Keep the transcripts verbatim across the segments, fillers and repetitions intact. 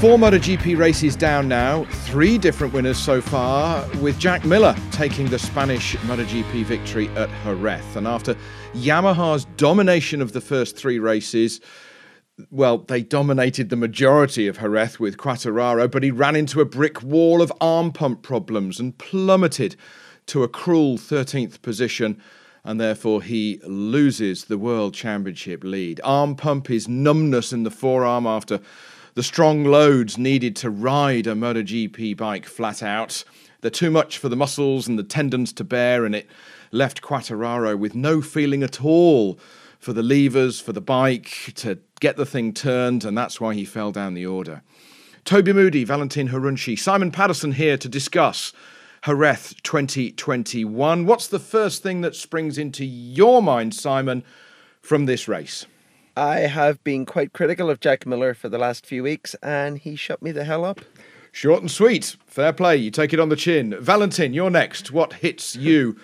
Four MotoGP races down now, three different winners so far, with Jack Miller taking the Spanish MotoGP victory at Jerez. And after Yamaha's domination of the first three races, well, they dominated the majority of Jerez with Quartararo, but he ran into a brick wall of arm pump problems and plummeted to a cruel thirteenth position, and therefore he loses the World Championship lead. Arm pump is numbness in the forearm after the strong loads needed to ride a MotoGP bike flat out. They're too much for the muscles and the tendons to bear, and it left Quartararo with no feeling at all for the levers, for the bike, to get the thing turned, and that's why he fell down the order. Toby Moody, Valentin Harunchi, Simon Patterson here to discuss Jerez twenty twenty-one. What's the first thing that springs into your mind, Simon, from this race? I have been quite critical of Jack Miller for the last few weeks, and he shut me the hell up. Short and sweet. Fair play. You take it on the chin. Valentin, you're next. What hits you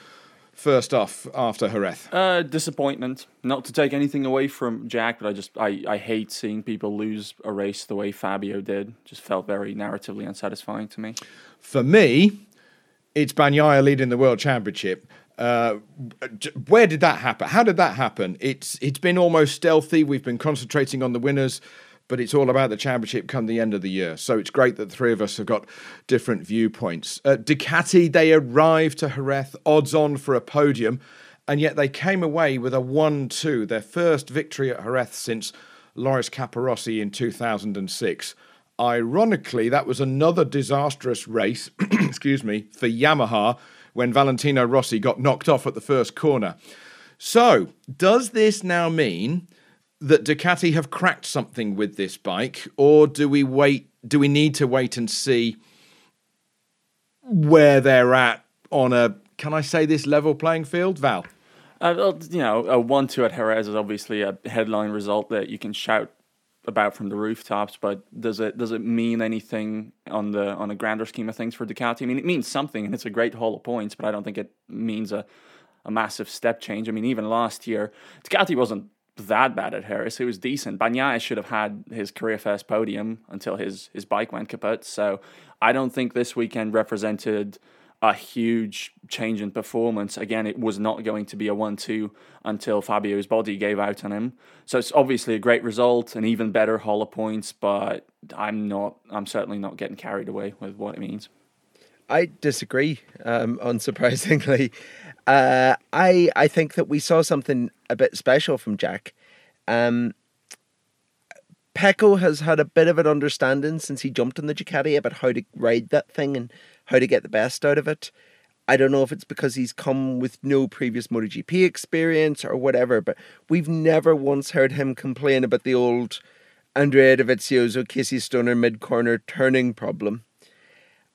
first off after Jerez? Uh, disappointment. Not to take anything away from Jack, but I just I, I hate seeing people lose a race the way Fabio did. Just felt very narratively unsatisfying to me. For me, it's Bagnaia leading the World Championship. Uh, where did that happen? How did that happen? It's It's been almost stealthy. We've been concentrating on the winners, but it's all about the championship come the end of the year. So it's great that the three of us have got different viewpoints. Uh, Ducati, they arrived to Jerez, odds on for a podium, and yet they came away with a one two, their first victory at Jerez since Loris Caporossi in two thousand six. Ironically, that was another disastrous race, excuse me, for Yamaha, when Valentino Rossi got knocked off at the first corner. So, does this now mean that Ducati have cracked something with this bike, or do we wait? Do we need to wait and see where they're at on a, can I say this, level playing field, Val? Uh, you know, a one two at Jerez is obviously a headline result that you can shout about from the rooftops, but does it does it mean anything on the on a grander scheme of things for Ducati? I mean, it means something, and it's a great haul of points, but I don't think it means a, a massive step change. I mean, even last year, Ducati wasn't that bad at Jerez. It was decent. Bagnaia should have had his career first podium until his, his bike went kaput, so I don't think this weekend represented a huge change in performance. Again, it was not going to be a one two until Fabio's body gave out on him. So it's obviously a great result and even better haul of points, but I'm not. I'm certainly not getting carried away with what it means. I disagree, um, unsurprisingly. Uh, I I think that we saw something a bit special from Jack. Um, Pecco has had a bit of an understanding since he jumped on the Ducati about how to ride that thing and how to get the best out of it. I don't know if it's because he's come with no previous MotoGP experience or whatever, but we've never once heard him complain about the old Andrea Dovizioso, Casey Stoner mid-corner turning problem.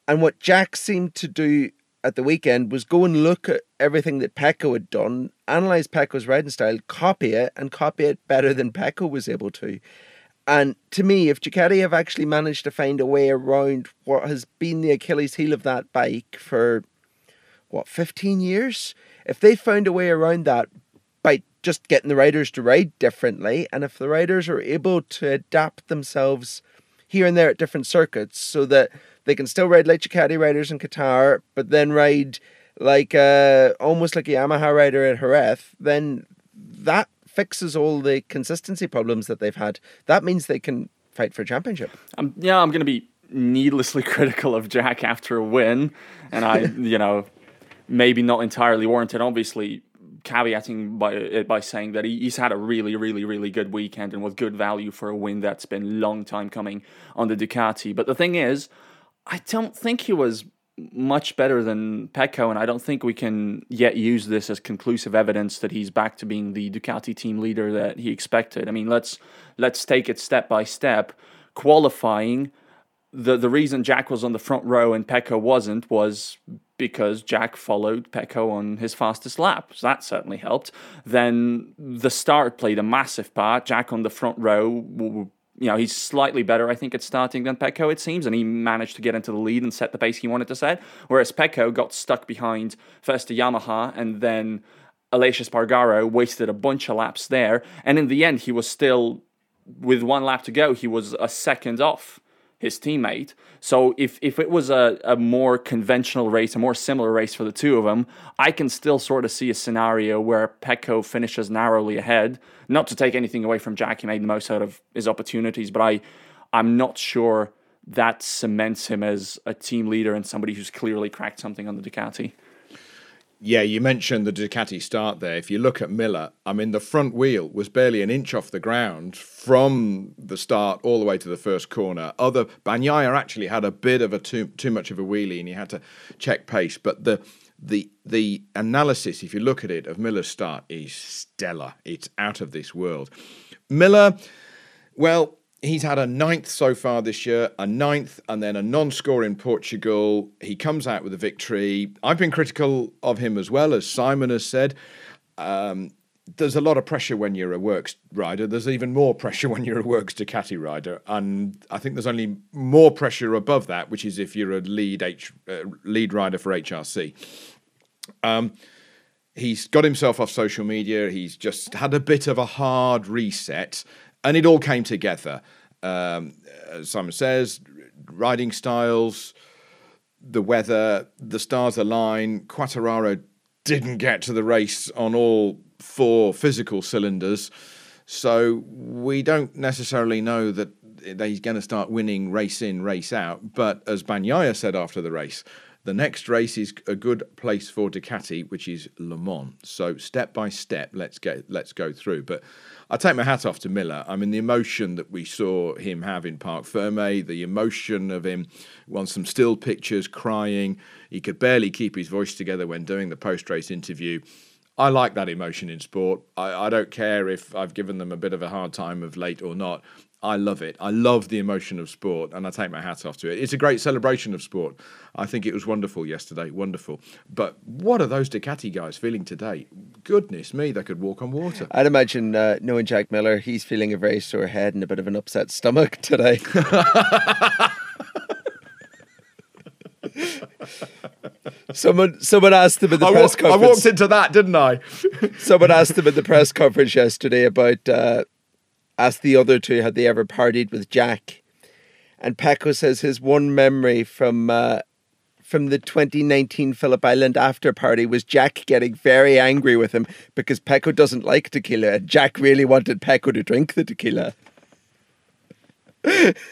And what Jack seemed to do at the weekend was go and look at everything that Pecco had done, analyse Pecco's riding style, copy it, and copy it better than Pecco was able to. And to me, if Ducati have actually managed to find a way around what has been the Achilles heel of that bike for, what, fifteen years? If they found a way around that by just getting the riders to ride differently, and if the riders are able to adapt themselves here and there at different circuits so that they can still ride like Ducati riders in Qatar, but then ride like a, almost like a Yamaha rider at Jerez, then that fixes all the consistency problems that they've had. That means they can fight for a championship. Um, yeah, I'm going to be needlessly critical of Jack after a win, and I, you know, maybe not entirely warranted. Obviously, caveating by it by saying that he, he's had a really, really, really good weekend and with good value for a win that's been a long time coming on the Ducati. But the thing is, I don't think he was much better than Pecco, and I don't think we can yet use this as conclusive evidence that he's back to being the Ducati team leader that he expected. I mean, let's let's take it step by step. Qualifying, the, the reason Jack was on the front row and Pecco wasn't was because Jack followed Pecco on his fastest lap. So that certainly helped. Then the start played a massive part. Jack on the front row w- You know, he's slightly better, I think, at starting than Pecco, it seems, and he managed to get into the lead and set the pace he wanted to set, whereas Pecco got stuck behind first a Yamaha, and then Aleix Espargaro wasted a bunch of laps there, and in the end, he was still, with one lap to go, he was a second off his teammate. So if, if it was a, a more conventional race, a more similar race for the two of them, I can still sort of see a scenario where Pecco finishes narrowly ahead, not to take anything away from Jack. He made the most out of his opportunities, but I, I'm not sure that cements him as a team leader and somebody who's clearly cracked something on the Ducati. Yeah, you mentioned the Ducati start there. If you look at Miller, I mean, the front wheel was barely an inch off the ground from the start all the way to the first corner. Other Bagnaia actually had a bit of a too too much of a wheelie, and he had to check pace. But the the the analysis, if you look at it, of Miller's start is stellar. It's out of this world. Miller, well, he's had a ninth so far this year, a ninth, and then a non-score in Portugal. He comes out with a victory. I've been critical of him as well, as Simon has said. Um, there's a lot of pressure when you're a works rider. There's even more pressure when you're a works Ducati rider. And I think there's only more pressure above that, which is if you're a lead H, uh, lead rider for H R C. Um, he's got himself off social media. He's just had a bit of a hard reset. And it all came together. Um, as Simon says, riding styles, the weather, the stars align. Quartararo didn't get to the race on all four physical cylinders. So we don't necessarily know that, that he's going to start winning race in, race out. But as Bagnaia said after the race, the next race is a good place for Ducati, which is Le Mans. So step by step, let's go, let's go through. But I take my hat off to Miller. I mean, the emotion that we saw him have in Parc Fermé, the emotion of him, on some still pictures, crying. He could barely keep his voice together when doing the post-race interview. I like that emotion in sport. I, I don't care if I've given them a bit of a hard time of late or not. I love it. I love the emotion of sport, and I take my hat off to it. It's a great celebration of sport. I think it was wonderful yesterday, wonderful. But what are those Ducati guys feeling today? Goodness me, they could walk on water. I'd imagine uh, knowing Jack Miller, he's feeling a very sore head and a bit of an upset stomach today. Someone someone asked him at the I press walk, conference. I walked into that, didn't I? Someone asked him at the press conference yesterday about... Uh, asked the other two had they ever partied with Jack, and Pecco says his one memory from uh, from the twenty nineteen Phillip Island after party was Jack getting very angry with him because Pecco doesn't like tequila and Jack really wanted Pecco to drink the tequila. I,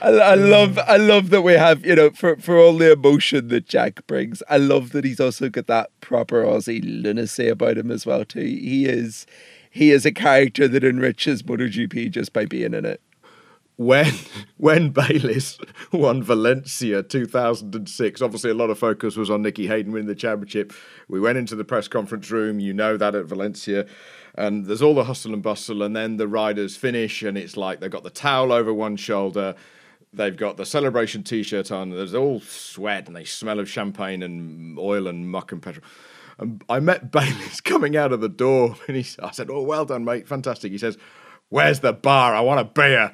I love I love that we have, you know, for, for all the emotion that Jack brings, I love that he's also got that proper Aussie lunacy about him as well too. He is He is a character that enriches MotoGP just by being in it. When when Bayliss won Valencia two thousand six, obviously a lot of focus was on Nicky Hayden winning the championship. We went into the press conference room, you know that at Valencia, and there's all the hustle and bustle, and then the riders finish, and it's like they've got the towel over one shoulder, they've got the celebration T-shirt on, there's all sweat, and they smell of champagne and oil and muck and petrol. And I met Bayliss coming out of the door, and he, I said, "Oh, well done, mate, fantastic." He says, "Where's the bar? I want a beer."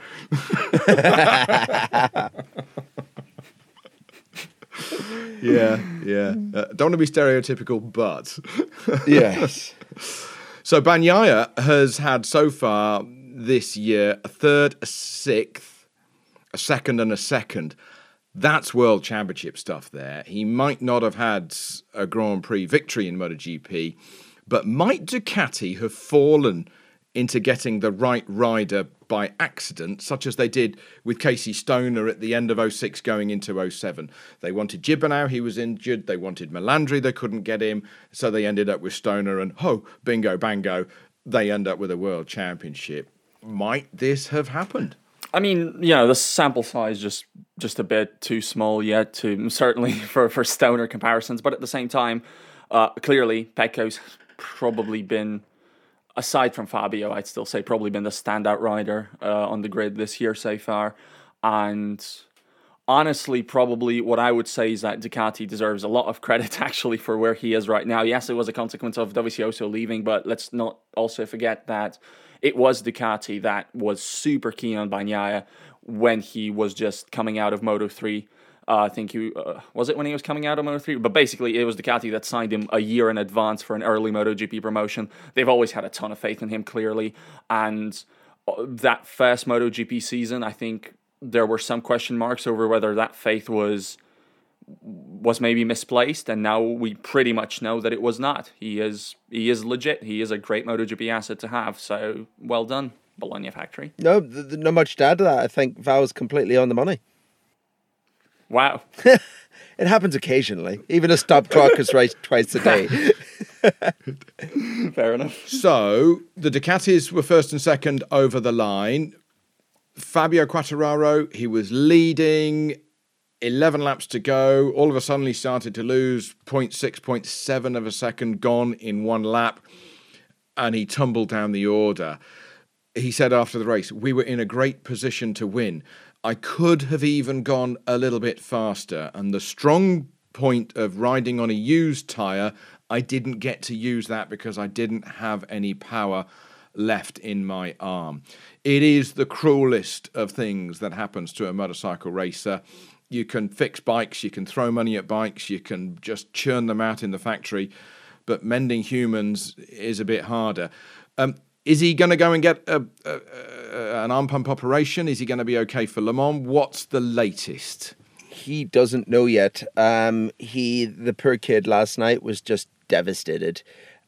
yeah, yeah. Uh, don't want to be stereotypical, but yes. So Bagnaia has had so far this year a third, a sixth, a second, and a second. That's World Championship stuff there. He might not have had a Grand Prix victory in MotoGP, but might Ducati have fallen into getting the right rider by accident, such as they did with Casey Stoner at the end of oh six going into oh seven? They wanted Gibbonow, he was injured. They wanted Melandri, they couldn't get him. So they ended up with Stoner, and ho, oh, bingo, bango, they end up with a World Championship. Might this have happened? I mean, you know, the sample size just just a bit too small yet to certainly for, for Stoner comparisons. But at the same time, uh, clearly Pecco's probably been, aside from Fabio, I'd still say probably been the standout rider uh, on the grid this year so far. And honestly, probably what I would say is that Ducati deserves a lot of credit actually for where he is right now. Yes, it was a consequence of Dovizioso leaving, but let's not also forget that it was Ducati that was super keen on Bagnaia when he was just coming out of Moto three. Uh, I think he, uh, was it when he was coming out of Moto three? But basically, it was Ducati that signed him a year in advance for an early MotoGP promotion. They've always had a ton of faith in him, clearly. And that first MotoGP season, I think there were some question marks over whether that faith was was maybe misplaced, and now we pretty much know that it was not. He is he is legit. He is a great MotoGP asset to have. So well done, Bologna factory. No, th- th- not much to add to that. I think Val's completely on the money. Wow. It happens occasionally. Even a stub truck is raced twice a day. Fair enough. So the Ducatis were first and second over the line. Fabio Quartararo, he was leading, eleven laps to go. All of a sudden he started to lose zero point six, zero point seven of a second gone in one lap, and he tumbled down the order. He said after the race, "We were in a great position to win. I could have even gone a little bit faster, and the strong point of riding on a used tyre, I didn't get to use that because I didn't have any power left in my arm." It is the cruelest of things that happens to a motorcycle racer. You can fix bikes, you can throw money at bikes, you can just churn them out in the factory, but mending humans is a bit harder. Um, is he going to go and get a, a, a, an arm pump operation? Is he going to be okay for Le Mans? What's the latest? He doesn't know yet. Um, he, the poor kid last night was just devastated.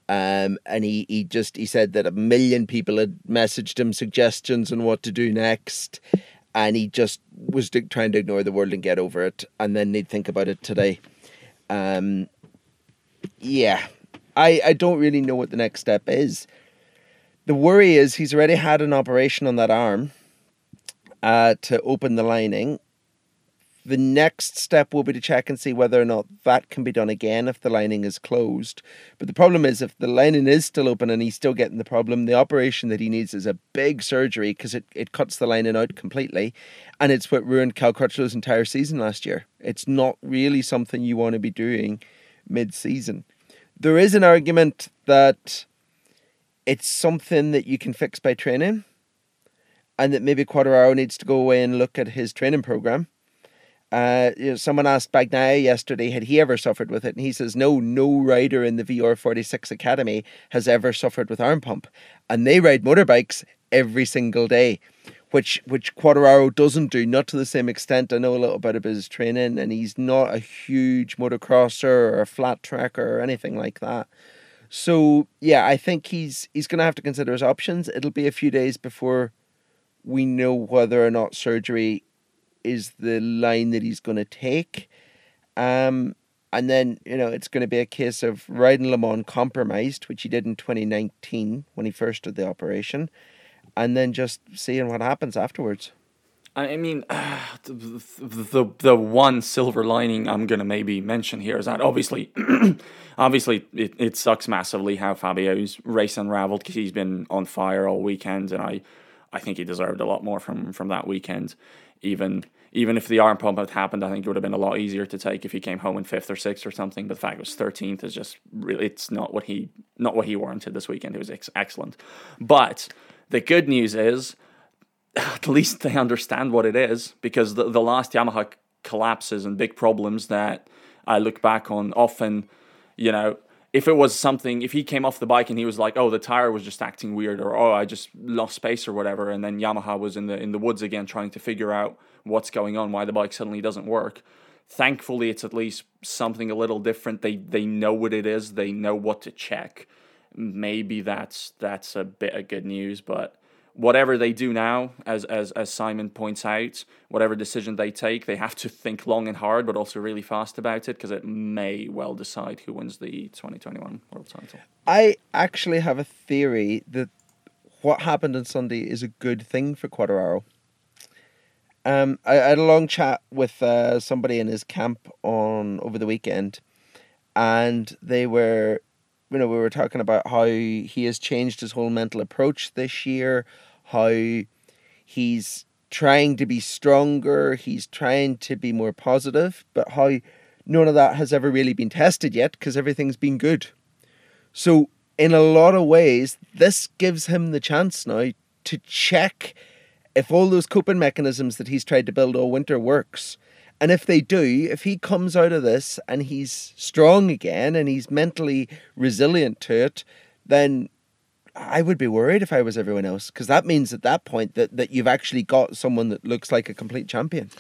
Um, and he, he just, he said that a million people had messaged him suggestions on what to do next. And he just was trying to ignore the world and get over it. And then they'd think about it today. Um, yeah, I, I don't really know what the next step is. The worry is he's already had an operation on that arm uh, to open the lining. The next step will be to check and see whether or not that can be done again if the lining is closed. But the problem is, if the lining is still open and he's still getting the problem, the operation that he needs is a big surgery because it, it cuts the lining out completely. And it's what ruined Cal Crutchlow's entire season last year. It's not really something you want to be doing mid-season. There is an argument that it's something that you can fix by training, and that maybe Quartararo needs to go away and look at his training program. Uh, you know, someone asked Bagnaia yesterday, had he ever suffered with it? And he says, no, no rider in the V R forty-six Academy has ever suffered with arm pump. And they ride motorbikes every single day, which which Quartararo doesn't do, not to the same extent. I know a little bit about his training, and he's not a huge motocrosser or a flat tracker or anything like that. So, yeah, I think he's he's going to have to consider his options. It'll be a few days before we know whether or not surgery is the line that he's going to take. Um, and then, you know, it's going to be a case of riding Le Mans compromised, which he did in twenty nineteen when he first did the operation, and then just seeing what happens afterwards. I mean, uh, the, the the one silver lining I'm going to maybe mention here is that obviously obviously it, it sucks massively how Fabio's race unraveled because he's been on fire all weekend, and I, I think he deserved a lot more from, from that weekend. Even even if the arm pump had happened, I think it would have been a lot easier to take if he came home in fifth or sixth or something. But the fact it was thirteenth is just really, it's not what he not what he warranted this weekend. It was ex- excellent. But the good news is, at least they understand what it is, because the, the last Yamaha collapses and big problems that I look back on often, you know, if it was something, if he came off the bike and he was like, oh, the tire was just acting weird, or, oh, I just lost space or whatever, and then Yamaha was in the in the woods again trying to figure out what's going on, why the bike suddenly doesn't work. Thankfully, it's at least something a little different. They they know what it is. They know what to check. Maybe that's that's a bit of good news, but whatever they do now, as, as, as Simon points out, whatever decision they take, they have to think long and hard, but also really fast about it, because it may well decide who wins the twenty twenty-one World Title. I actually have a theory that what happened on Sunday is a good thing for Quartararo. Um, I, I had a long chat with uh, somebody in his camp on over the weekend, and they were, you know, we were talking about how he has changed his whole mental approach this year, how he's trying to be stronger, he's trying to be more positive, but how none of that has ever really been tested yet because everything's been good. So in a lot of ways, this gives him the chance now to check if all those coping mechanisms that he's tried to build all winter works. And if they do, if he comes out of this and he's strong again and he's mentally resilient to it, then I would be worried if I was everyone else, because that means at that point that, that you've actually got someone that looks like a complete champion.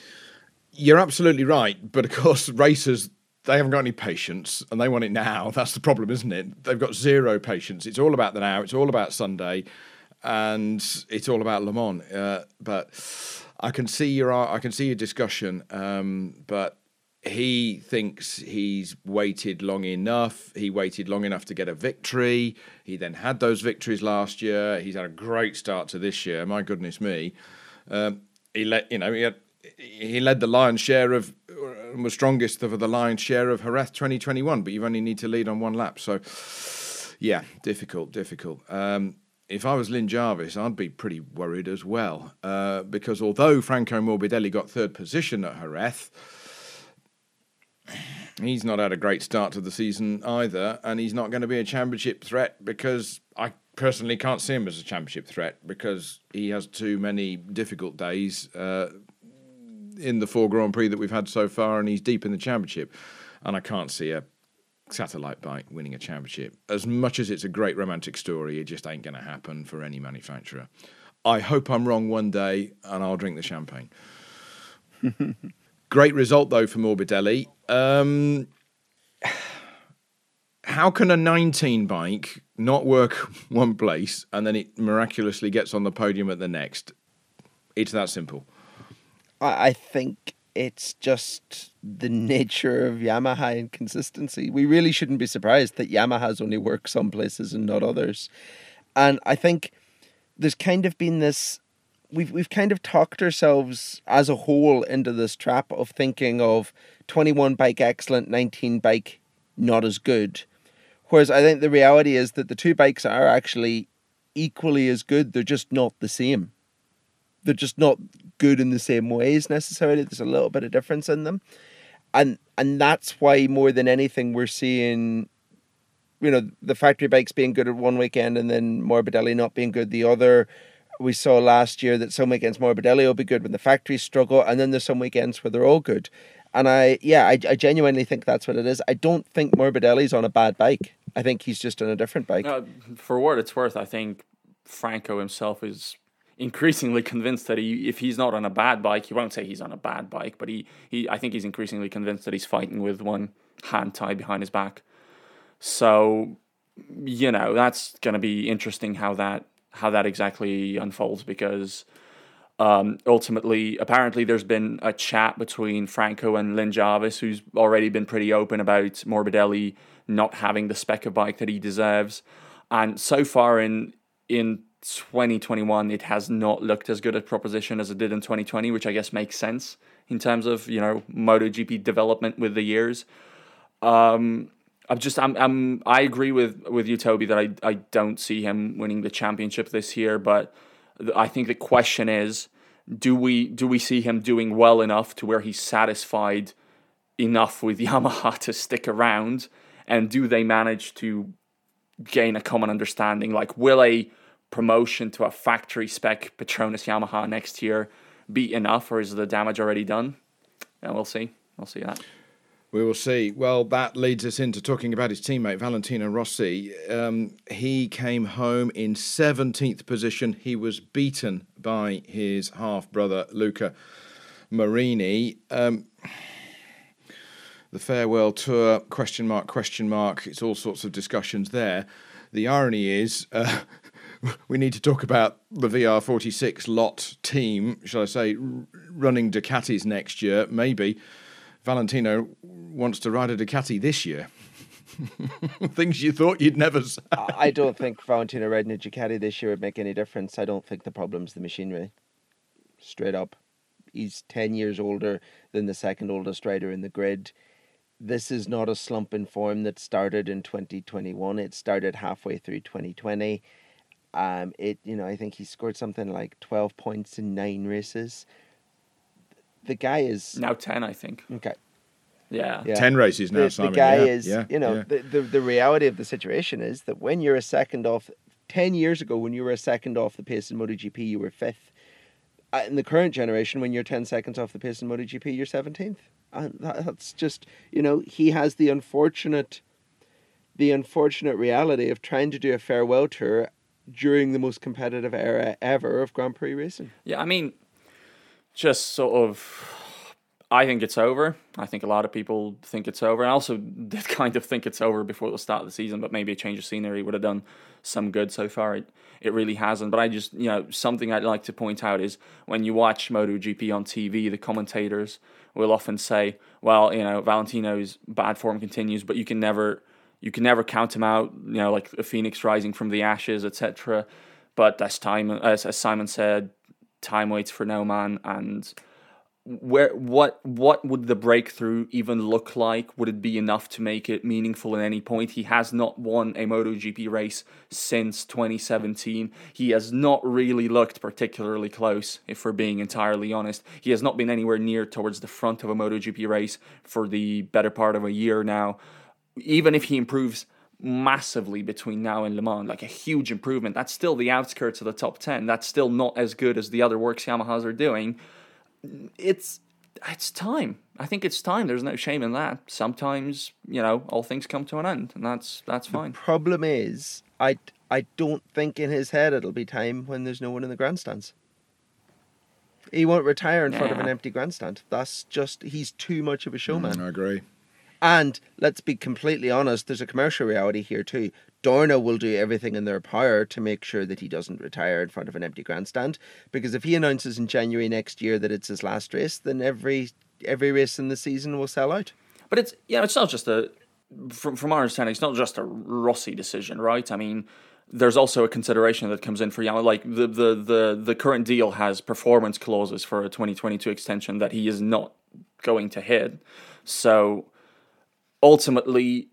You're absolutely right. But of course, racers, they haven't got any patience and they want it now. That's the problem, isn't it? They've got zero patience. It's all about the now. It's all about Sunday and it's all about Le Mans. Uh, but I can see your, I can see your discussion. Um, but he thinks he's waited long enough. He waited long enough to get a victory. He then had those victories last year. He's had a great start to this year. My goodness me. Um, he let, you know, he had, he led the lion's share of, was strongest of the lion's share of Jerez twenty twenty-one, but you only need to lead on one lap. So yeah, difficult, difficult. Um, if I was Lynn Jarvis, I'd be pretty worried as well. Uh, because although Franco Morbidelli got third position at Jerez, he's not had a great start to the season either, and he's not going to be a championship threat, because I personally can't see him as a championship threat, because he has too many difficult days uh, in the four Grand Prix that we've had so far, and he's deep in the championship. And I can't see a satellite bike winning a championship. As much as it's a great romantic story, it just ain't going to happen for any manufacturer. I hope I'm wrong one day, and I'll drink the champagne. Great result, though, for Morbidelli. Um, how can a nineteen bike not work one place and then it miraculously gets on the podium at the next? It's that simple. I think it's just the nature of Yamaha inconsistency. We really shouldn't be surprised that Yamaha's only worked some places and not others. And I think there's kind of been this... We've we've kind of talked ourselves as a whole into this trap of thinking of twenty-one bike excellent, nineteen bike not as good. Whereas I think the reality is that the two bikes are actually equally as good. They're just not the same. They're just not good in the same ways necessarily. There's a little bit of difference in them. And and that's why more than anything we're seeing, you know, the factory bikes being good at one weekend and then Morbidelli not being good the other. We saw last year that some weekends Morbidelli will be good when the factories struggle, and then there's some weekends where they're all good. And I, yeah, I, I genuinely think that's what it is. I don't think Morbidelli's on a bad bike. I think he's just on a different bike. Uh, for what it's worth, I think Franco himself is increasingly convinced that he, if he's not on a bad bike, he won't say he's on a bad bike, but he, he, I think he's increasingly convinced that he's fighting with one hand tied behind his back. So, you know, that's going to be interesting how that, how that exactly unfolds, because um, ultimately, apparently there's been a chat between Franco and Lynn Jarvis, who's already been pretty open about Morbidelli not having the spec of bike that he deserves. And so far in in twenty twenty-one, it has not looked as good a proposition as it did in twenty twenty, which I guess makes sense in terms of, you know, MotoGP development with the years. Um I'm just, I'm, I'm, I agree with, with you, Toby, that I, I don't see him winning the championship this year, but I think the question is, do we, do we see him doing well enough to where he's satisfied enough with Yamaha to stick around, and do they manage to gain a common understanding? Like, will a promotion to a factory spec Petronas Yamaha next year be enough, or is the damage already done? And we'll see, we'll see that. We will see. Well, that leads us into talking about his teammate, Valentino Rossi. Um, he came home in seventeenth position. He was beaten by his half-brother, Luca Marini. Um, the farewell tour, question mark, question mark. It's all sorts of discussions there. The irony is... Uh, we need to talk about the V R forty-six lot team, shall I say, running Ducatis next year, maybe. Valentino wants to ride a Ducati this year. Things you thought you'd never say. I don't think Valentino riding a Ducati this year would make any difference. I don't think the problem's the machinery. Straight up. He's ten years older than the second oldest rider in the grid. This is not a slump in form that started in twenty twenty-one. It started halfway through twenty twenty. Um, it, you know, I think he scored something like twelve points in nine races. The guy is... Now ten, I think. Okay. Yeah. yeah. ten races now, the, Simon. The guy yeah. is, yeah. you know, yeah. the, the, the reality of the situation is that when you're a second off... ten years ago, when you were a second off the pace in MotoGP, you were fifth. In the current generation, when you're ten seconds off the pace in MotoGP, you're seventeenth. And that, that's just, you know, he has the unfortunate... the unfortunate reality of trying to do a farewell tour during the most competitive era ever of Grand Prix racing. Yeah, I mean, just sort of, I think it's over. I think a lot of people think it's over. I also did kind of think it's over before the start of the season, but maybe a change of scenery would have done some good. So far, it, it really hasn't. But I just, you know, something I'd like to point out is when you watch MotoGP on T V, the commentators will often say, well, you know, Valentino's bad form continues, but you can never... You can never count him out, you know, like a phoenix rising from the ashes, et cetera. But as time, as, as Simon said, time waits for no man. And where, what, what would the breakthrough even look like? Would it be enough to make it meaningful at any point? He has not won a MotoGP race since twenty seventeen. He has not really looked particularly close, if we're being entirely honest. He has not been anywhere near towards the front of a MotoGP race for the better part of a year now. Even if he improves massively between now and Le Mans, like a huge improvement, that's still the outskirts of the top ten. That's still not as good as the other works Yamahas are doing. It's it's time. I think it's time. There's no shame in that. Sometimes, you know, all things come to an end, and that's that's fine. The problem is, I, I don't think in his head it'll be time when there's no one in the grandstands. He won't retire in yeah. front of an empty grandstand. That's just, he's too much of a showman. Mm, I agree. And let's be completely honest, there's a commercial reality here too. Dorna will do everything in their power to make sure that he doesn't retire in front of an empty grandstand, because if he announces in January next year that it's his last race, then every every race in the season will sell out. But it's yeah, it's not just a from from our understanding, it's not just a Rossi decision, right? I mean, there's also a consideration that comes in for Yamaha. Like the the the the current deal has performance clauses for a twenty twenty-two extension that he is not going to hit. So ultimately,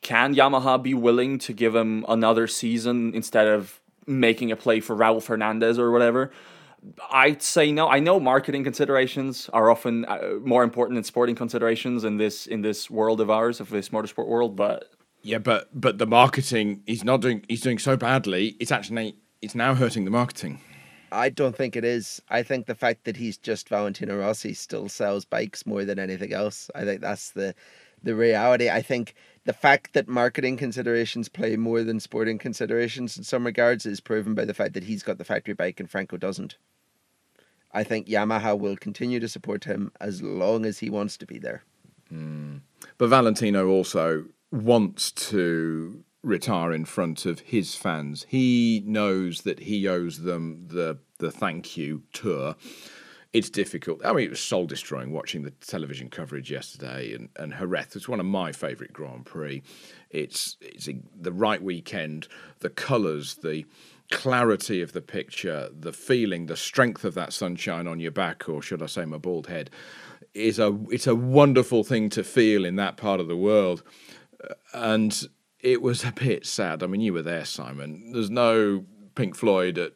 can Yamaha be willing to give him another season instead of making a play for Raul Fernandez or whatever? I'd say no. I know marketing considerations are often more important than sporting considerations in this in this world of ours, of this motorsport world. But yeah, but but the marketing, he's not doing. He's doing so badly. It's actually it's now hurting the marketing. I don't think it is. I think the fact that he's just Valentino Rossi still sells bikes more than anything else. I think that's the. The reality. I think the fact that marketing considerations play more than sporting considerations in some regards is proven by the fact that he's got the factory bike and Franco doesn't. I think Yamaha will continue to support him as long as he wants to be there. Mm. But Valentino also wants to retire in front of his fans. He knows that he owes them the the thank you tour. It's difficult. I mean, it was soul-destroying watching the television coverage yesterday, and, and Jerez. It's one of my favourite Grand Prix. It's it's a, the right weekend, the colours, the clarity of the picture, the feeling, the strength of that sunshine on your back, or should I say my bald head, is a it's a wonderful thing to feel in that part of the world. And it was a bit sad. I mean, you were there, Simon. There's no Pink Floyd at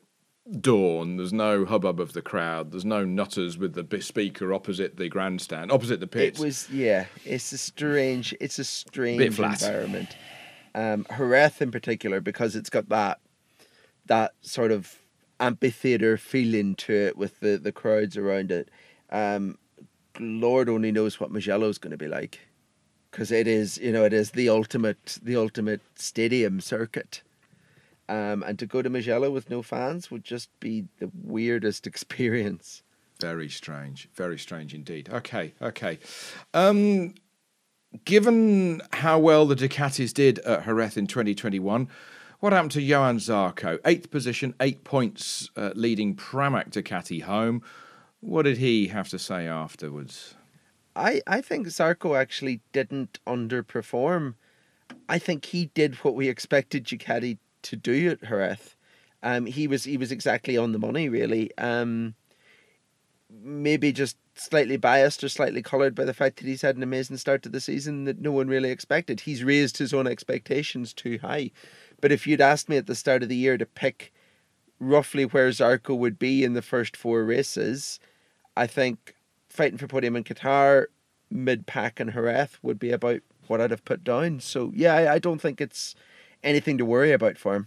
dawn, there's no hubbub of the crowd, there's no nutters with the speaker opposite the grandstand, opposite the pits. It was, yeah, it's a strange, it's a strange environment. Um, Jerez in particular, because it's got that, that sort of amphitheatre feeling to it with the, the crowds around it. Um, Lord only knows what Mugello's going to be like, because it is, you know, it is the ultimate, the ultimate stadium circuit. Um, and to go to Mugello with no fans would just be the weirdest experience. Very strange. Very strange indeed. Okay, okay. Um, given how well the Ducatis did at Jerez in twenty twenty-one, what happened to Johan Zarco? Eighth position, eight points, uh, leading Pramac Ducati home. What did he have to say afterwards? I, I think Zarco actually didn't underperform. I think he did what we expected Ducati to to do at Jerez. Um, he was he was exactly on the money, really. Um, maybe just slightly biased or slightly coloured by the fact that he's had an amazing start to the season that no one really expected. He's raised his own expectations too high. But if you'd asked me at the start of the year to pick roughly where Zarco would be in the first four races, I think fighting for podium in Qatar, mid-pack and Jerez would be about what I'd have put down. So, yeah, I, I don't think it's anything to worry about for him.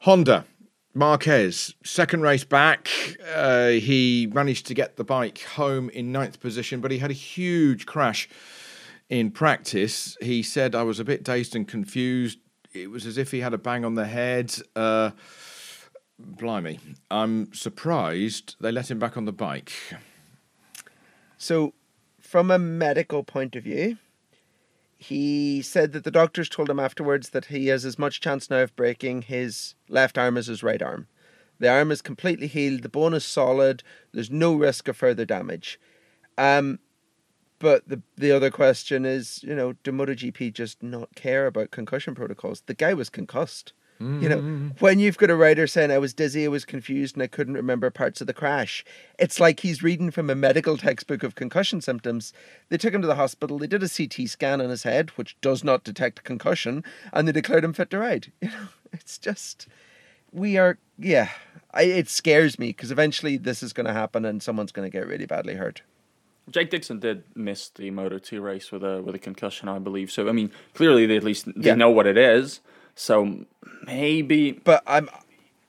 Honda, Marquez, second race back. Uh, he managed to get the bike home in ninth position, but he had a huge crash in practice. He said, I was a bit dazed and confused. it was as if he had a bang on the head. Uh, blimey, I'm surprised they let him back on the bike. So, from a medical point of view, he said that the doctors told him afterwards that he has as much chance now of breaking his left arm as his right arm. The arm is completely healed, the bone is solid, there's no risk of further damage. Um... But the the other question is, you know, do MotoGP just not care about concussion protocols? The guy was concussed. Mm. You know, when you've got a rider saying, I was dizzy, I was confused, and I couldn't remember parts of the crash, it's like he's reading from a medical textbook of concussion symptoms. They took him to the hospital, they did a C T scan on his head, which does not detect concussion, and they declared him fit to ride. You know, it's just, we are, yeah, I, it scares me, because eventually this is going to happen and someone's going to get really badly hurt. Jake Dixon did miss the Moto two race with a with a concussion, I believe. So I mean, clearly they at least they yeah. know what it is. So maybe, but I'm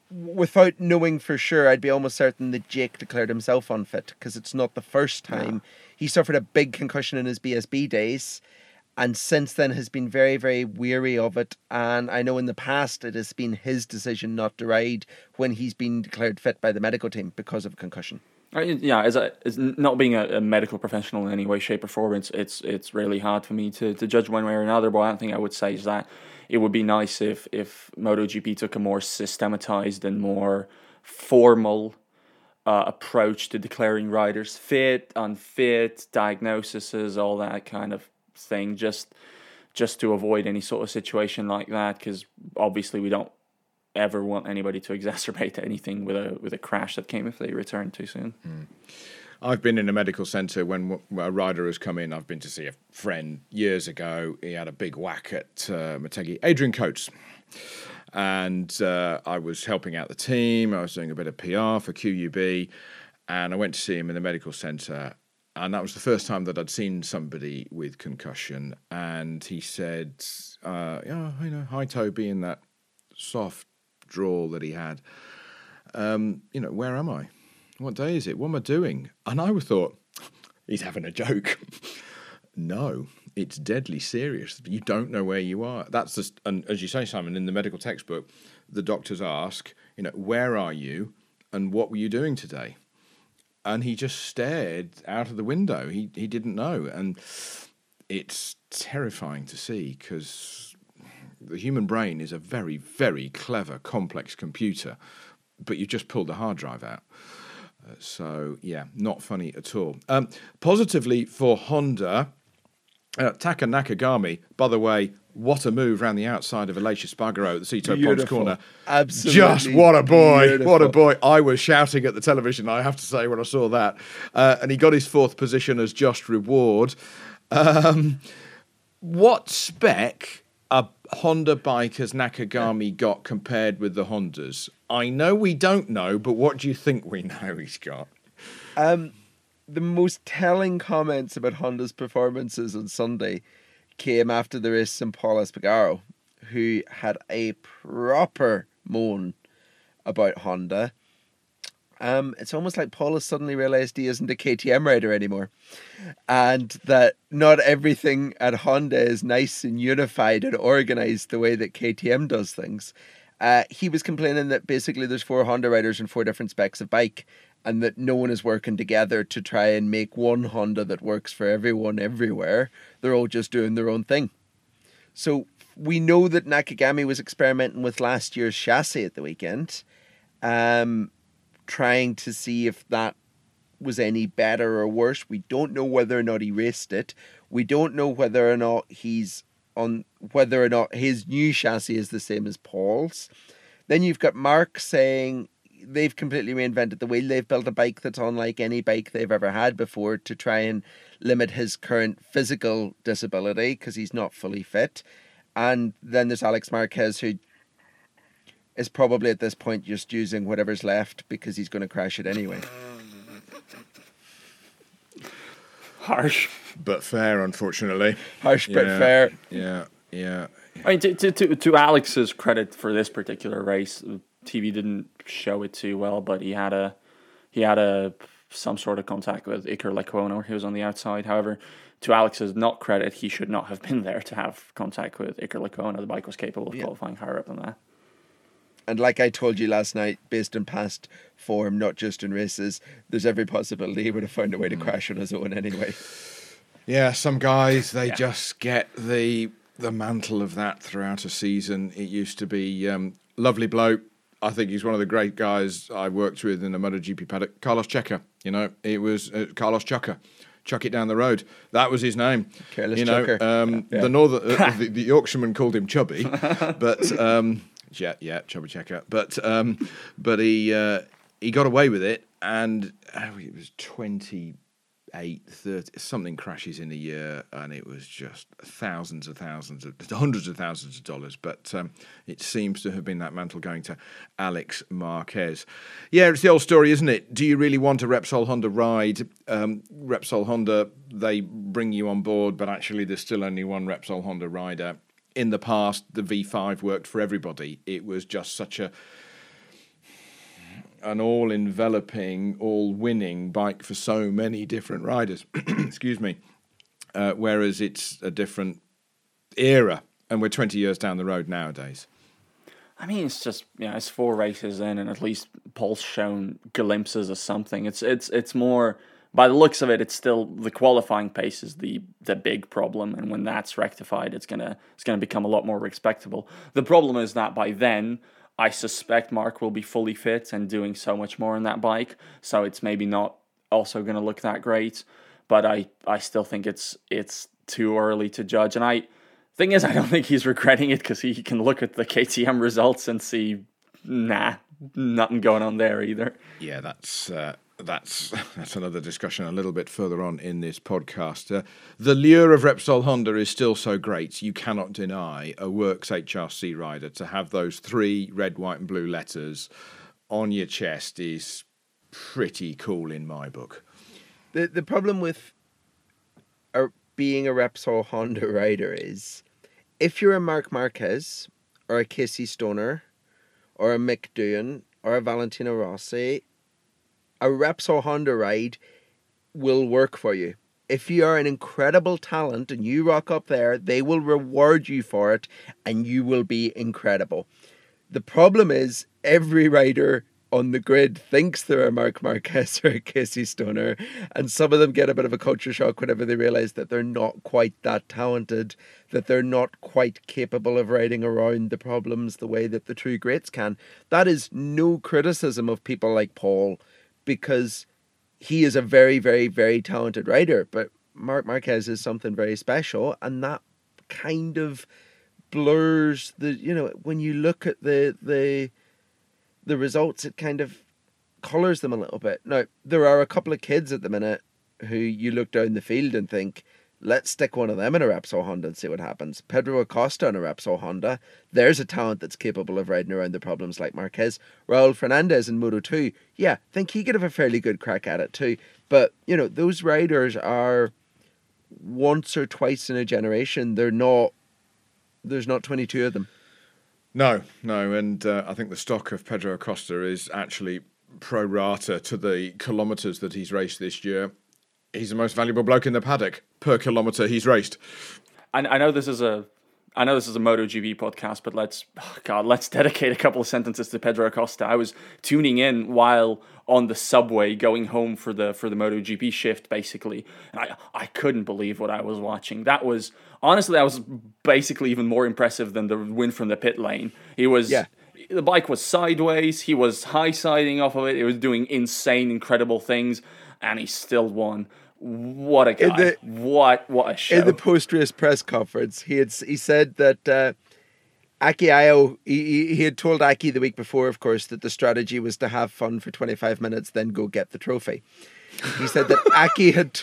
without knowing for sure, I'd be almost certain that Jake declared himself unfit because it's not the first time yeah. he suffered a big concussion in his B S B days, and since then has been very very weary of it. And I know in the past it has been his decision not to ride when he's been declared fit by the medical team because of a concussion. Yeah, as, a, as not being a, a medical professional in any way, shape, or form, it's it's, it's really hard for me to, to judge one way or another. But one thing I would say is that it would be nice if, if MotoGP took a more systematized and more formal uh, approach to declaring riders fit, unfit, diagnoses, all that kind of thing, just just to avoid any sort of situation like that, because obviously we don't ever want anybody to exacerbate anything with a with a crash that came if they returned too soon. Mm. I've been in a medical centre when a rider has come in. I've been to see a friend years ago. He had a big whack at uh, Motegi, Adrian Coates. And uh, I was helping out the team. I was doing a bit of P R for Q U B. And I went to see him in the medical centre. And that was the first time that I'd seen somebody with concussion. And he said, uh, yeah, you know, hi, Toby, in that soft drawl that he had, um, you know, where am I? What day is it? What am I doing? And I thought, he's having a joke. No, it's deadly serious. You don't know where you are. That's just, and as you say, Simon, in the medical textbook, the doctors ask, you know, where are you and what were you doing today? And he just stared out of the window. He he didn't know. And it's terrifying to see because the human brain is a very, very clever, complex computer, but you've just pulled the hard drive out. Uh, so, yeah, not funny at all. Um, positively for Honda, uh, Taka Nakagami, by the way, what a move around the outside of Aleix Espargaro at the Sito Pons corner. Absolutely. Just what a boy. Beautiful. What a boy. I was shouting at the television, I have to say, when I saw that. Uh, and he got his fourth position as just reward. Um, what spec a Honda bike has Nakagami got compared with the Hondas? I know we don't know, but what do you think we know he's got? Um, the most telling comments about Honda's performances on Sunday came after the race in Pol Espargaró, who had a proper moan about Honda. Um, it's almost like Paul has suddenly realised he isn't a K T M rider anymore, and that not everything at Honda is nice and unified and organised the way that K T M does things. Uh, he was complaining that basically there's four Honda riders and four different specs of bike, and that no one is working together to try and make one Honda that works for everyone everywhere. They're all just doing their own thing. So we know that Nakagami was experimenting with last year's chassis at the weekend, Um trying to see if that was any better or worse. We don't know whether or not he raced it. We don't know whether or not he's on, whether or not his new chassis is the same as Paul's. Then you've got Mark saying they've completely reinvented the wheel. They've built a bike that's unlike any bike they've ever had before to try and limit his current physical disability because he's not fully fit. And then there's Aleix Marquez, who is probably at this point just using whatever's left because he's going to crash it anyway. Harsh. But fair, unfortunately. Harsh, yeah, but fair. Yeah, yeah. I mean, to, to, to, to Alex's credit for this particular race, T V didn't show it too well, but he had a he had a some sort of contact with Iker Lecuona, who was on the outside. However, to Alex's not credit, he should not have been there to have contact with Iker Lecuona. The bike was capable of yeah. qualifying higher up than that. And like I told you last night, based on past form, not just in races, there's every possibility he would have found a way to crash on his own anyway. Yeah, some guys, they yeah. just get the the mantle of that throughout a season. It used to be um, lovely bloke. I think he's one of the great guys I worked with in the MotoGP paddock. Carlos Checker, you know, it was uh, Carlos Chucker. Chuck it down the road. That was his name. Careless you know, Chucker. Um, yeah. The northern, uh, the, the Yorkshireman called him Chubby, but um, yeah, yeah, Chubby Checker. But um, but he uh, he got away with it, and oh, it was twenty. Eight, thirty, something crashes in a year, and it was just thousands and thousands of, hundreds of thousands of dollars. But um, it seems to have been that mantle going to Aleix Marquez. Yeah, it's the old story, isn't it? Do you really want a Repsol Honda ride? Um, Repsol Honda, they bring you on board, but actually there's still only one Repsol Honda rider. In the past, the V five worked for everybody. It was just such a... an all-enveloping, all-winning bike for so many different riders. Excuse me. Uh, whereas it's a different era, and we're twenty years down the road nowadays. I mean, it's just yeah, you know, it's four races in, and at least Paul's shown glimpses of something. It's it's it's more by the looks of it. It's still the qualifying pace is the the big problem, and when that's rectified, it's gonna it's gonna become a lot more respectable. The problem is that by then, I suspect Mark will be fully fit and doing so much more on that bike, so it's maybe not also going to look that great. But I, I still think it's it's too early to judge. And I thing is, I don't think he's regretting it, because he can look at the K T M results and see, nah, nothing going on there either. Yeah, that's uh, that's that's another discussion a little bit further on in this podcast. Uh, the lure of Repsol Honda is still so great, you cannot deny a Works H R C rider to have those three red, white and blue letters on your chest is pretty cool in my book. The the problem with a, being a Repsol Honda rider is if you're a Marc Marquez or a Casey Stoner or a Mick Doohan or a Valentino Rossi, a Repsol Honda ride will work for you. If you are an incredible talent and you rock up there, they will reward you for it and you will be incredible. The problem is every rider on the grid thinks they're a Marc Marquez or a Casey Stoner, and some of them get a bit of a culture shock whenever they realise that they're not quite that talented, that they're not quite capable of riding around the problems the way that the true greats can. That is no criticism of people like Paul, because he is a very, very, very talented rider. But Marc Marquez is something very special, and that kind of blurs the, you know, when you look at the the the results, it kind of colours them a little bit. Now, there are a couple of kids at the minute who you look down the field and think, let's stick one of them in a Repsol Honda and see what happens. Pedro Acosta in a Repsol Honda. There's a talent that's capable of riding around the problems like Marquez. Raul Fernandez in Moto two. Yeah, I think he could have a fairly good crack at it too. But, you know, those riders are once or twice in a generation. They're not, there's not twenty-two of them. No, no. And uh, I think the stock of Pedro Acosta is actually pro rata to the kilometres that he's raced this year. He's the most valuable bloke in the paddock per kilometre he's raced. And I know this is a, I know this is a MotoGP podcast, but let's, oh God, let's dedicate a couple of sentences to Pedro Acosta. I was tuning in while on the subway going home for the for the MotoGP shift, basically, and I I couldn't believe what I was watching. That was honestly, that was basically even more impressive than the win from the pit lane. He was. Yeah. The bike was sideways. He was high siding off of it. It was doing insane, incredible things, and he still won. What a guy! The, what what a show! In the post-race press conference, he had he said that uh, Aki Ayo he he had told Aki the week before, of course, that the strategy was to have fun for twenty-five minutes, then go get the trophy. He said that Aki had.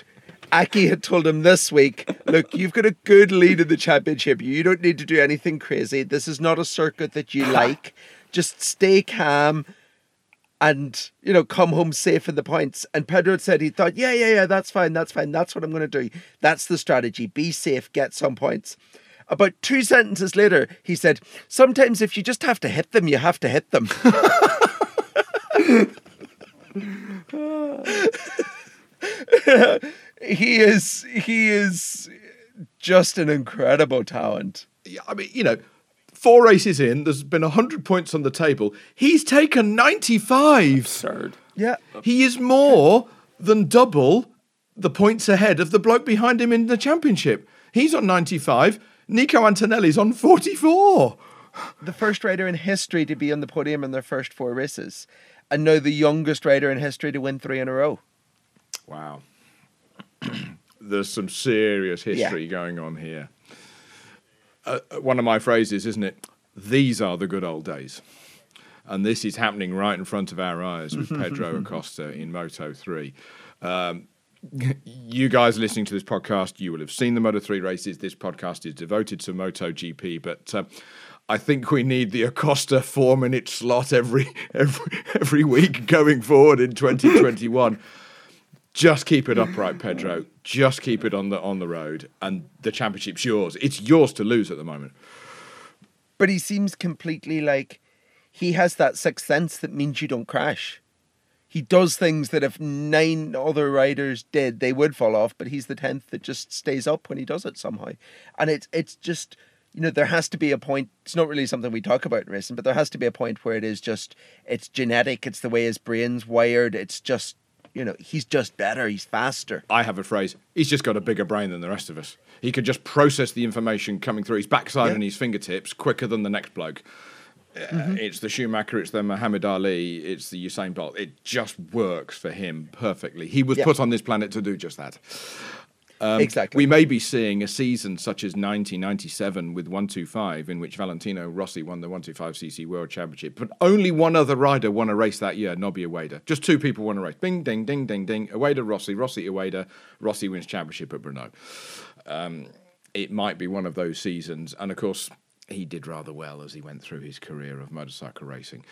Aki had told him this week, look, you've got a good lead in the championship. You don't need to do anything crazy. This is not a circuit that you like. Just stay calm and, you know, come home safe in the points. And Pedro said he thought, yeah, yeah, yeah, that's fine. That's fine. That's what I'm going to do. That's the strategy. Be safe. Get some points. About two sentences later, he said, sometimes if you just have to hit them, you have to hit them. He is he is just an incredible talent. I mean, you know, four races in, there's been one hundred points on the table. He's taken ninety-five. Absurd. Yeah. He is more than double the points ahead of the bloke behind him in the championship. He's on ninety-five. Nico Antonelli's on forty-four. The first rider in history to be on the podium in their first four races. And now the youngest rider in history to win three in a row. Wow. There's some serious history yeah. going on here. Uh, one of my phrases, isn't it? These are the good old days. And this is happening right in front of our eyes with Pedro Acosta in Moto three. Um, you guys listening to this podcast, you will have seen the Moto three races. This podcast is devoted to MotoGP, but uh, I think we need the Acosta four-minute slot every every every week going forward in twenty twenty-one. Just keep it upright, Pedro. Just keep it on the on the road, and the championship's yours. It's yours to lose at the moment. But he seems completely like he has that sixth sense that means you don't crash. He does things that if nine other riders did, they would fall off. But he's the tenth that just stays up when he does it somehow. And it's it's just, you know, there has to be a point. It's not really something we talk about in racing, but there has to be a point where it is just, it's genetic. It's the way his brain's wired. It's just, you know, he's just better. He's faster. I have a phrase. He's just got a bigger brain than the rest of us. He could just process the information coming through his backside yeah. and his fingertips quicker than the next bloke. Mm-hmm. Uh, it's the Schumacher. It's the Muhammad Ali. It's the Usain Bolt. It just works for him perfectly. He was yeah. put on this planet to do just that. Um, exactly. We may be seeing a season such as nineteen ninety-seven with one two five, in which Valentino Rossi won the one twenty-five c c World Championship, but only one other rider won a race that year, Nobby Ueda. Just two people won a race. Bing, ding, ding, ding, ding. Ueda, Rossi, Rossi, Ueda. Rossi wins championship at Brno. Um, it might be one of those seasons. And, of course, he did rather well as he went through his career of motorcycle racing.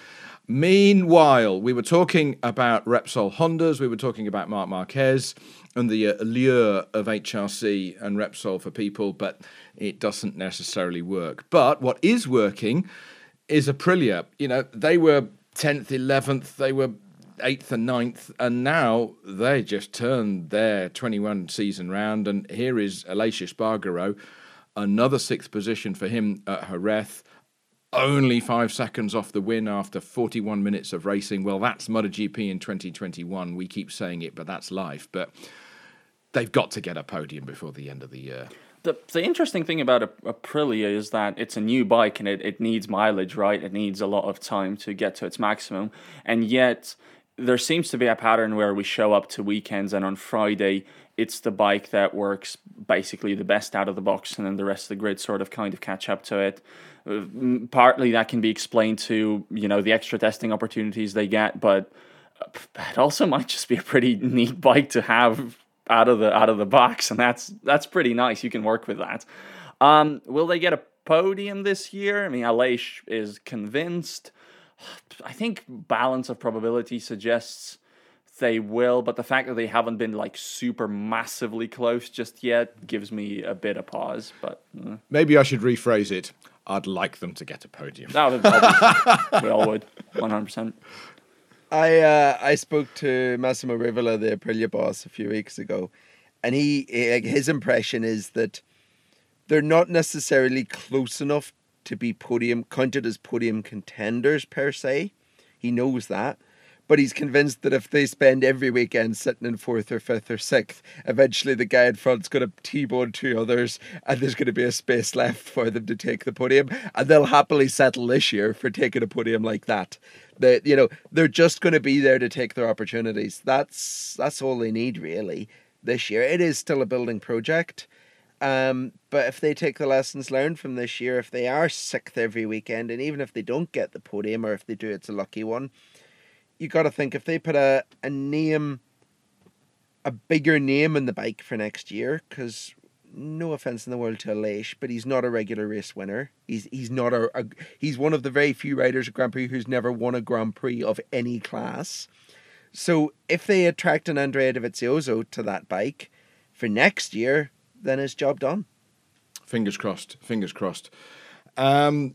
Meanwhile, we were talking about Repsol Hondas. We were talking about Marc Marquez and the allure of H R C and Repsol for people, but it doesn't necessarily work. But what is working is Aprilia. You know, they were tenth, eleventh, they were eighth and ninth, and now they just turned their twenty-one season round. And here is Aleix Espargaro. Another sixth position for him at Jerez, only five seconds off the win after forty-one minutes of racing. Well, that's MotoGP in twenty twenty-one. We keep saying it, but that's life. But they've got to get a podium before the end of the year. The, the interesting thing about Aprilia is that it's a new bike and it, it needs mileage, right? It needs a lot of time to get to its maximum. And yet there seems to be a pattern where we show up to weekends and on Friday it's the bike that works basically the best out of the box, and then the rest of the grid sort of kind of catch up to it. Partly that can be explained to, you know, the extra testing opportunities they get, but it also might just be a pretty neat bike to have out of the out of the box, and that's that's pretty nice. You can work with that. Um, will they get a podium this year? I mean, Aleix is convinced. I think balance of probability suggests they will, but the fact that they haven't been like super massively close just yet gives me a bit of pause. But uh. Maybe I should rephrase it. I'd like them to get a podium. That would be, we all would, one hundred percent. I uh, I spoke to Massimo Rivola, the Aprilia boss, a few weeks ago, and he his impression is that they're not necessarily close enough to be podium counted as podium contenders per se. He knows that. But he's convinced that if they spend every weekend sitting in fourth or fifth or sixth, eventually the guy in front's going to T-bone two others and there's going to be a space left for them to take the podium. And they'll happily settle this year for taking a podium like that. They, you know, they're just going to be there to take their opportunities. That's that's all they need, really, this year. It is still a building project. Um, but if they take the lessons learned from this year, if they are sixth every weekend, and even if they don't get the podium, or if they do, it's a lucky one, you got to think if they put a, a name, a bigger name in the bike for next year, because no offense in the world to Aleix, but he's not a regular race winner. He's he's not a, a he's one of the very few riders at Grand Prix who's never won a Grand Prix of any class. So if they attract an Andrea Dovizioso to that bike for next year, then his job done. Fingers crossed. Fingers crossed. Um,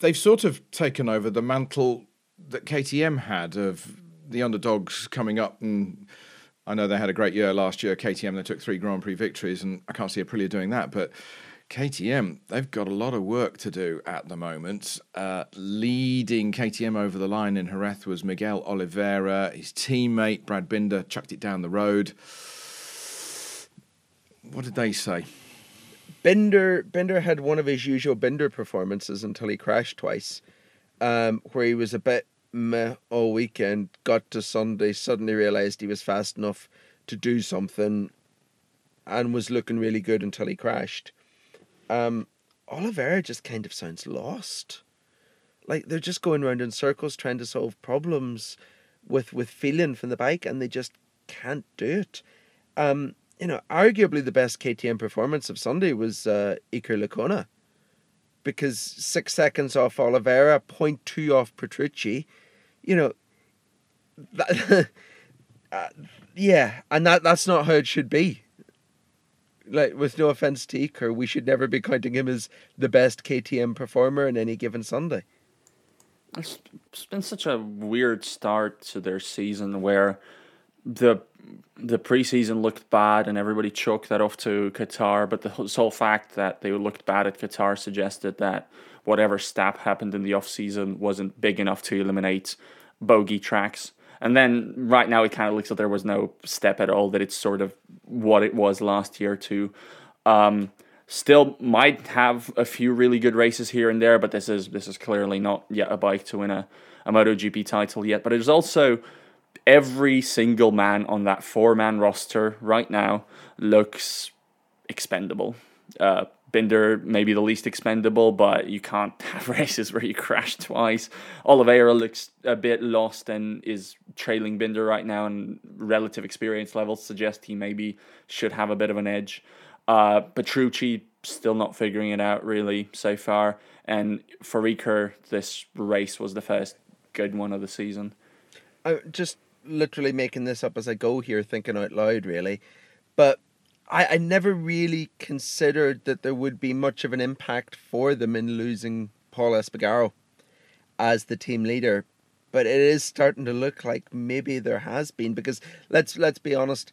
they've sort of taken over the mantle that K T M had of the underdogs coming up, and I know they had a great year last year, K T M, they took three Grand Prix victories, and I can't see Aprilia doing that, but K T M, they've got a lot of work to do at the moment. Uh, leading K T M over the line in Jerez was Miguel Oliveira. His teammate, Brad Binder, chucked it down the road. What did they say? Binder Binder had one of his usual Binder performances until he crashed twice, um, where he was a bit meh all weekend, got to Sunday, suddenly realised he was fast enough to do something and was looking really good until he crashed. Um, Oliveira just kind of sounds lost. Like, they're just going around in circles trying to solve problems with, with feeling from the bike, and they just can't do it. Um, you know, arguably the best K T M performance of Sunday was uh, Iker Lecona, because six seconds off Oliveira, point two off Petrucci, you know, that, uh, yeah, and that that's not how it should be. Like, with no offence to Iker, we should never be counting him as the best K T M performer in any given Sunday. It's been such a weird start to their season, where the the pre-season looked bad and everybody chalked that off to Qatar, but the sole fact that they looked bad at Qatar suggested that whatever stap happened in the off-season wasn't big enough to eliminate bogey tracks. And then right now it kind of looks like there was no step at all, that it's sort of what it was last year too. Um, still might have a few really good races here and there, but this is this is clearly not yet a bike to win a, a MotoGP title yet. But it is also every single man on that four-man roster right now looks expendable. Uh, Binder maybe the least expendable, but you can't have races where you crash twice. Oliveira looks a bit lost and is trailing Binder right now, and relative experience levels suggest he maybe should have a bit of an edge. Uh, Petrucci still not figuring it out really so far, and for Iker, this race was the first good one of the season. I'm just literally making this up as I go here, thinking out loud really, but I, I never really considered that there would be much of an impact for them in losing Pol Espargaró as the team leader, but it is starting to look like maybe there has been, because let's let's be honest,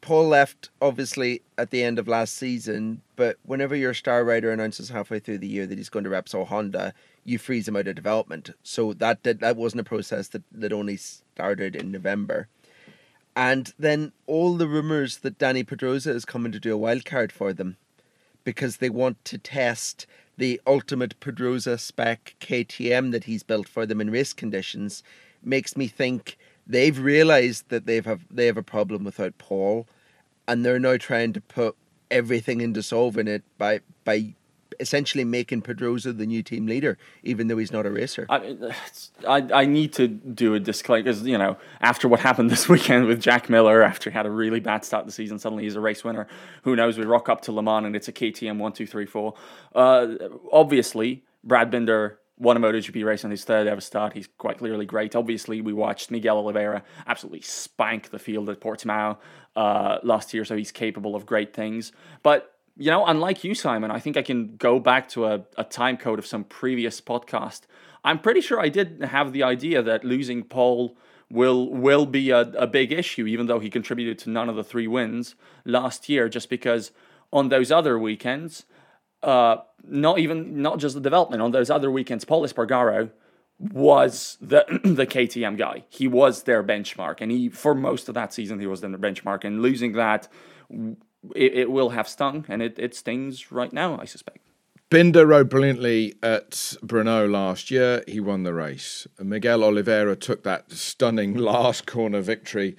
Pol left obviously at the end of last season, but whenever your star rider announces halfway through the year that he's going to Repsol Honda, you freeze him out of development. So that did, that wasn't a process that, that only started in November. And then all the rumours that Danny Pedrosa is coming to do a wildcard for them, because they want to test the ultimate Pedrosa spec K T M that he's built for them in race conditions, makes me think they've realised that they've have, they have a problem without Pol, and they're now trying to put everything into solving it by by. essentially making Pedrosa the new team leader, even though he's not a racer. I I, I need to do a disclaimer, because, you know, after what happened this weekend with Jack Miller, after he had a really bad start to the season, suddenly he's a race winner. Who knows? We rock up to Le Mans and it's a K T M one two three four. Uh, obviously, Brad Binder won a MotoGP race on his third ever start. He's quite clearly great. Obviously, we watched Miguel Oliveira absolutely spank the field at Portimao uh, last year, so he's capable of great things. But you know, unlike you, Simon, I think I can go back to a, a time code of some previous podcast. I'm pretty sure I did have the idea that losing Pol will will be a, a big issue, even though he contributed to none of the three wins last year, just because on those other weekends, uh, not even not just the development, on those other weekends, Pol Espargaró was the the K T M guy. He was their benchmark, and he for most of that season he was their benchmark, and losing that, It, it will have stung, and it, it stings right now, I suspect. Binder rode brilliantly at Brno last year. He won the race. Miguel Oliveira took that stunning last corner victory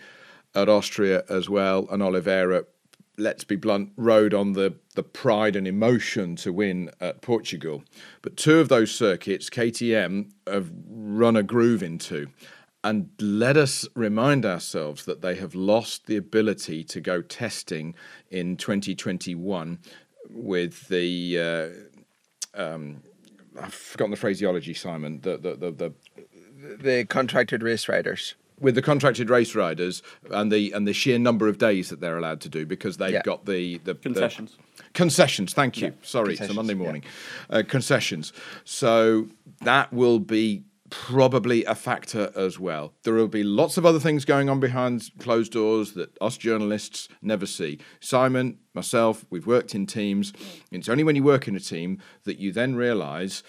at Austria as well. And Oliveira, let's be blunt, rode on the, the pride and emotion to win at Portugal. But two of those circuits, K T M have run a groove into. And let us remind ourselves that they have lost the ability to go testing in twenty twenty-one with the, uh, um, I've forgotten the phraseology, Simon, the the, the the the contracted race riders. With the contracted race riders and the and the sheer number of days that they're allowed to do, because they've yeah. got the, the concessions. The, concessions, thank you. Yeah. Sorry, it's a Monday morning. Yeah. Uh, concessions. So that will be probably a factor as well. There will be lots of other things going on behind closed doors that us journalists never see. Simon, myself, we've worked in teams. It's only when you work in a team that you then realise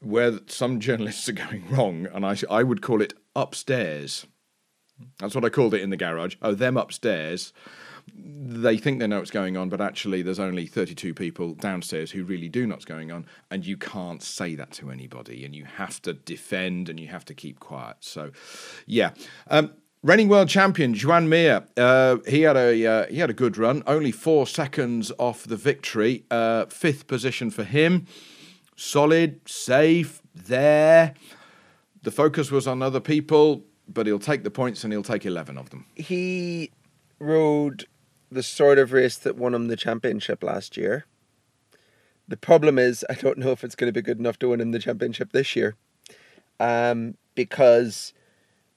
where some journalists are going wrong, and I, I would call it upstairs. That's what I called it in the garage. Oh, them upstairs. They think they know what's going on, but actually there's only thirty-two people downstairs who really do know what's going on, and you can't say that to anybody, and you have to defend, and you have to keep quiet. So, yeah. Um, reigning world champion Joan Mir, uh, he had a uh, he had a good run, only four seconds off the victory. Uh, fifth position for him, solid, safe there. The focus was on other people, but he'll take the points, and he'll take eleven of them. He rode the sort of race that won him the championship last year. The problem is, I don't know if it's going to be good enough to win him the championship this year, um, because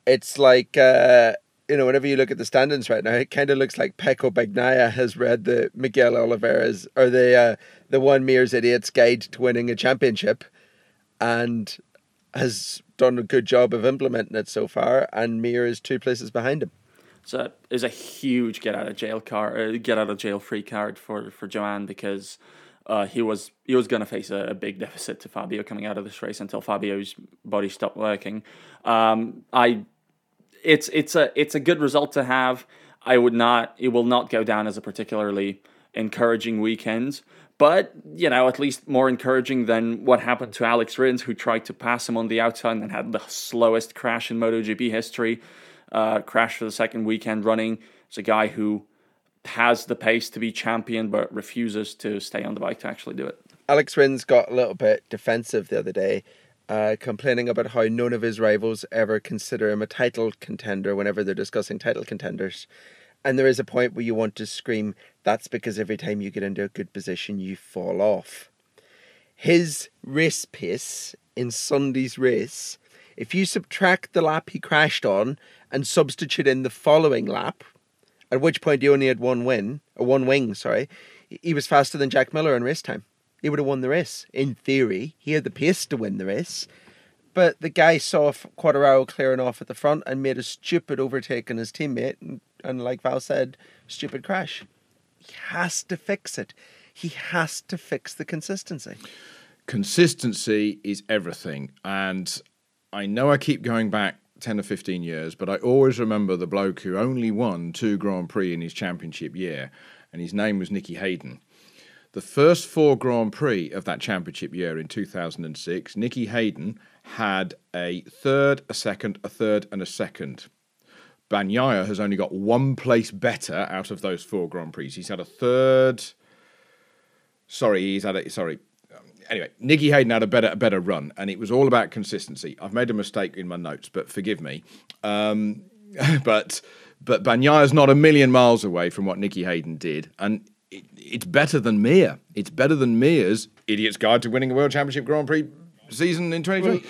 it's like, uh, you know, whenever you look at the standings right now, it kind of looks like Pecco Bagnaia has read the Miguel Oliveira's, or the uh, the Juan Mir's Idiot's Guide to Winning a Championship, and has done a good job of implementing it so far, and Mir is two places behind him. So it was a huge get out of jail card, get out of jail free card for for Joan, because uh, he was he was going to face a, a big deficit to Fabio coming out of this race until Fabio's body stopped working. Um, I, it's it's a it's a good result to have. I would not. It will not go down as a particularly encouraging weekend, but you know, at least more encouraging than what happened to Alex Rins, who tried to pass him on the outside and had the slowest crash in MotoGP history. Uh, crashed for the second weekend running. It's a guy who has the pace to be champion but refuses to stay on the bike to actually do it. Alex Rins got a little bit defensive the other day, uh, complaining about how none of his rivals ever consider him a title contender whenever they're discussing title contenders. And there is a point where you want to scream, that's because every time you get into a good position, you fall off. His race pace in Sunday's race, if you subtract the lap he crashed on and substitute in the following lap, at which point he only had one win, or one wing, sorry, he was faster than Jack Miller in race time. He would have won the race. In theory, he had the pace to win the race, but the guy saw Quartararo clearing off at the front and made a stupid overtake on his teammate, and, and like Val said, stupid crash. He has to fix it. He has to fix the consistency. Consistency is everything, and I know I keep going back ten or fifteen years, but I always remember the bloke who only won two Grand Prix in his championship year, and his name was Nicky Hayden. The first four Grand Prix of that championship year in two thousand six, Nicky Hayden had a third, a second, a third, and a second. Bagnaia has only got one place better out of those four Grand Prix. He's had a third... Sorry, he's had a... Sorry. Anyway, Nicky Hayden had a better a better run, and it was all about consistency. I've made a mistake in my notes, but forgive me. Um, but but Bagnaia's not a million miles away from what Nicky Hayden did, and it, it's better than Mir. It's better than Mir's Idiot's Guide to Winning a World Championship Grand Prix season in twenty twenty.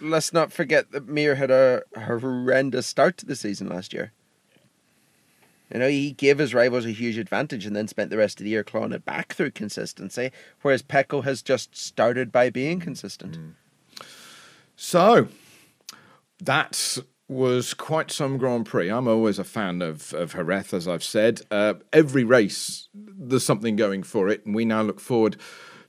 Well, let's not forget that Mir had a horrendous start to the season last year. You know, he gave his rivals a huge advantage and then spent the rest of the year clawing it back through consistency, whereas Pecco has just started by being consistent. Mm. So, that was quite some Grand Prix. I'm always a fan of, of Jerez, as I've said. Uh, every race, there's something going for it, and we now look forward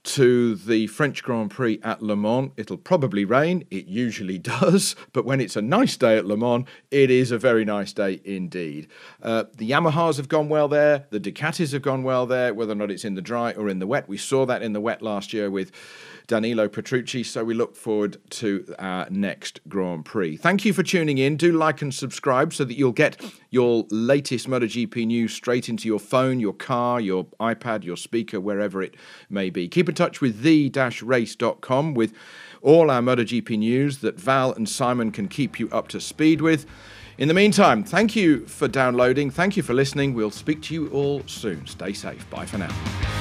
to the French Grand Prix at Le Mans. It'll probably rain. It usually does. But when it's a nice day at Le Mans, it is a very nice day indeed. Uh, the Yamahas have gone well there. The Ducatis have gone well there, whether or not it's in the dry or in the wet. We saw that in the wet last year with Danilo Petrucci. So we look forward to our next Grand Prix. Thank you for tuning in. Do like and subscribe so that you'll get your latest MotoGP news straight into your phone, your car, your iPad, your speaker, wherever it may be. Keep in touch with the dash race dot com with all our MotoGP news that Val and Simon can keep you up to speed with. In the meantime, thank you for downloading. Thank you for listening. We'll speak to you all soon. Stay safe. Bye for now.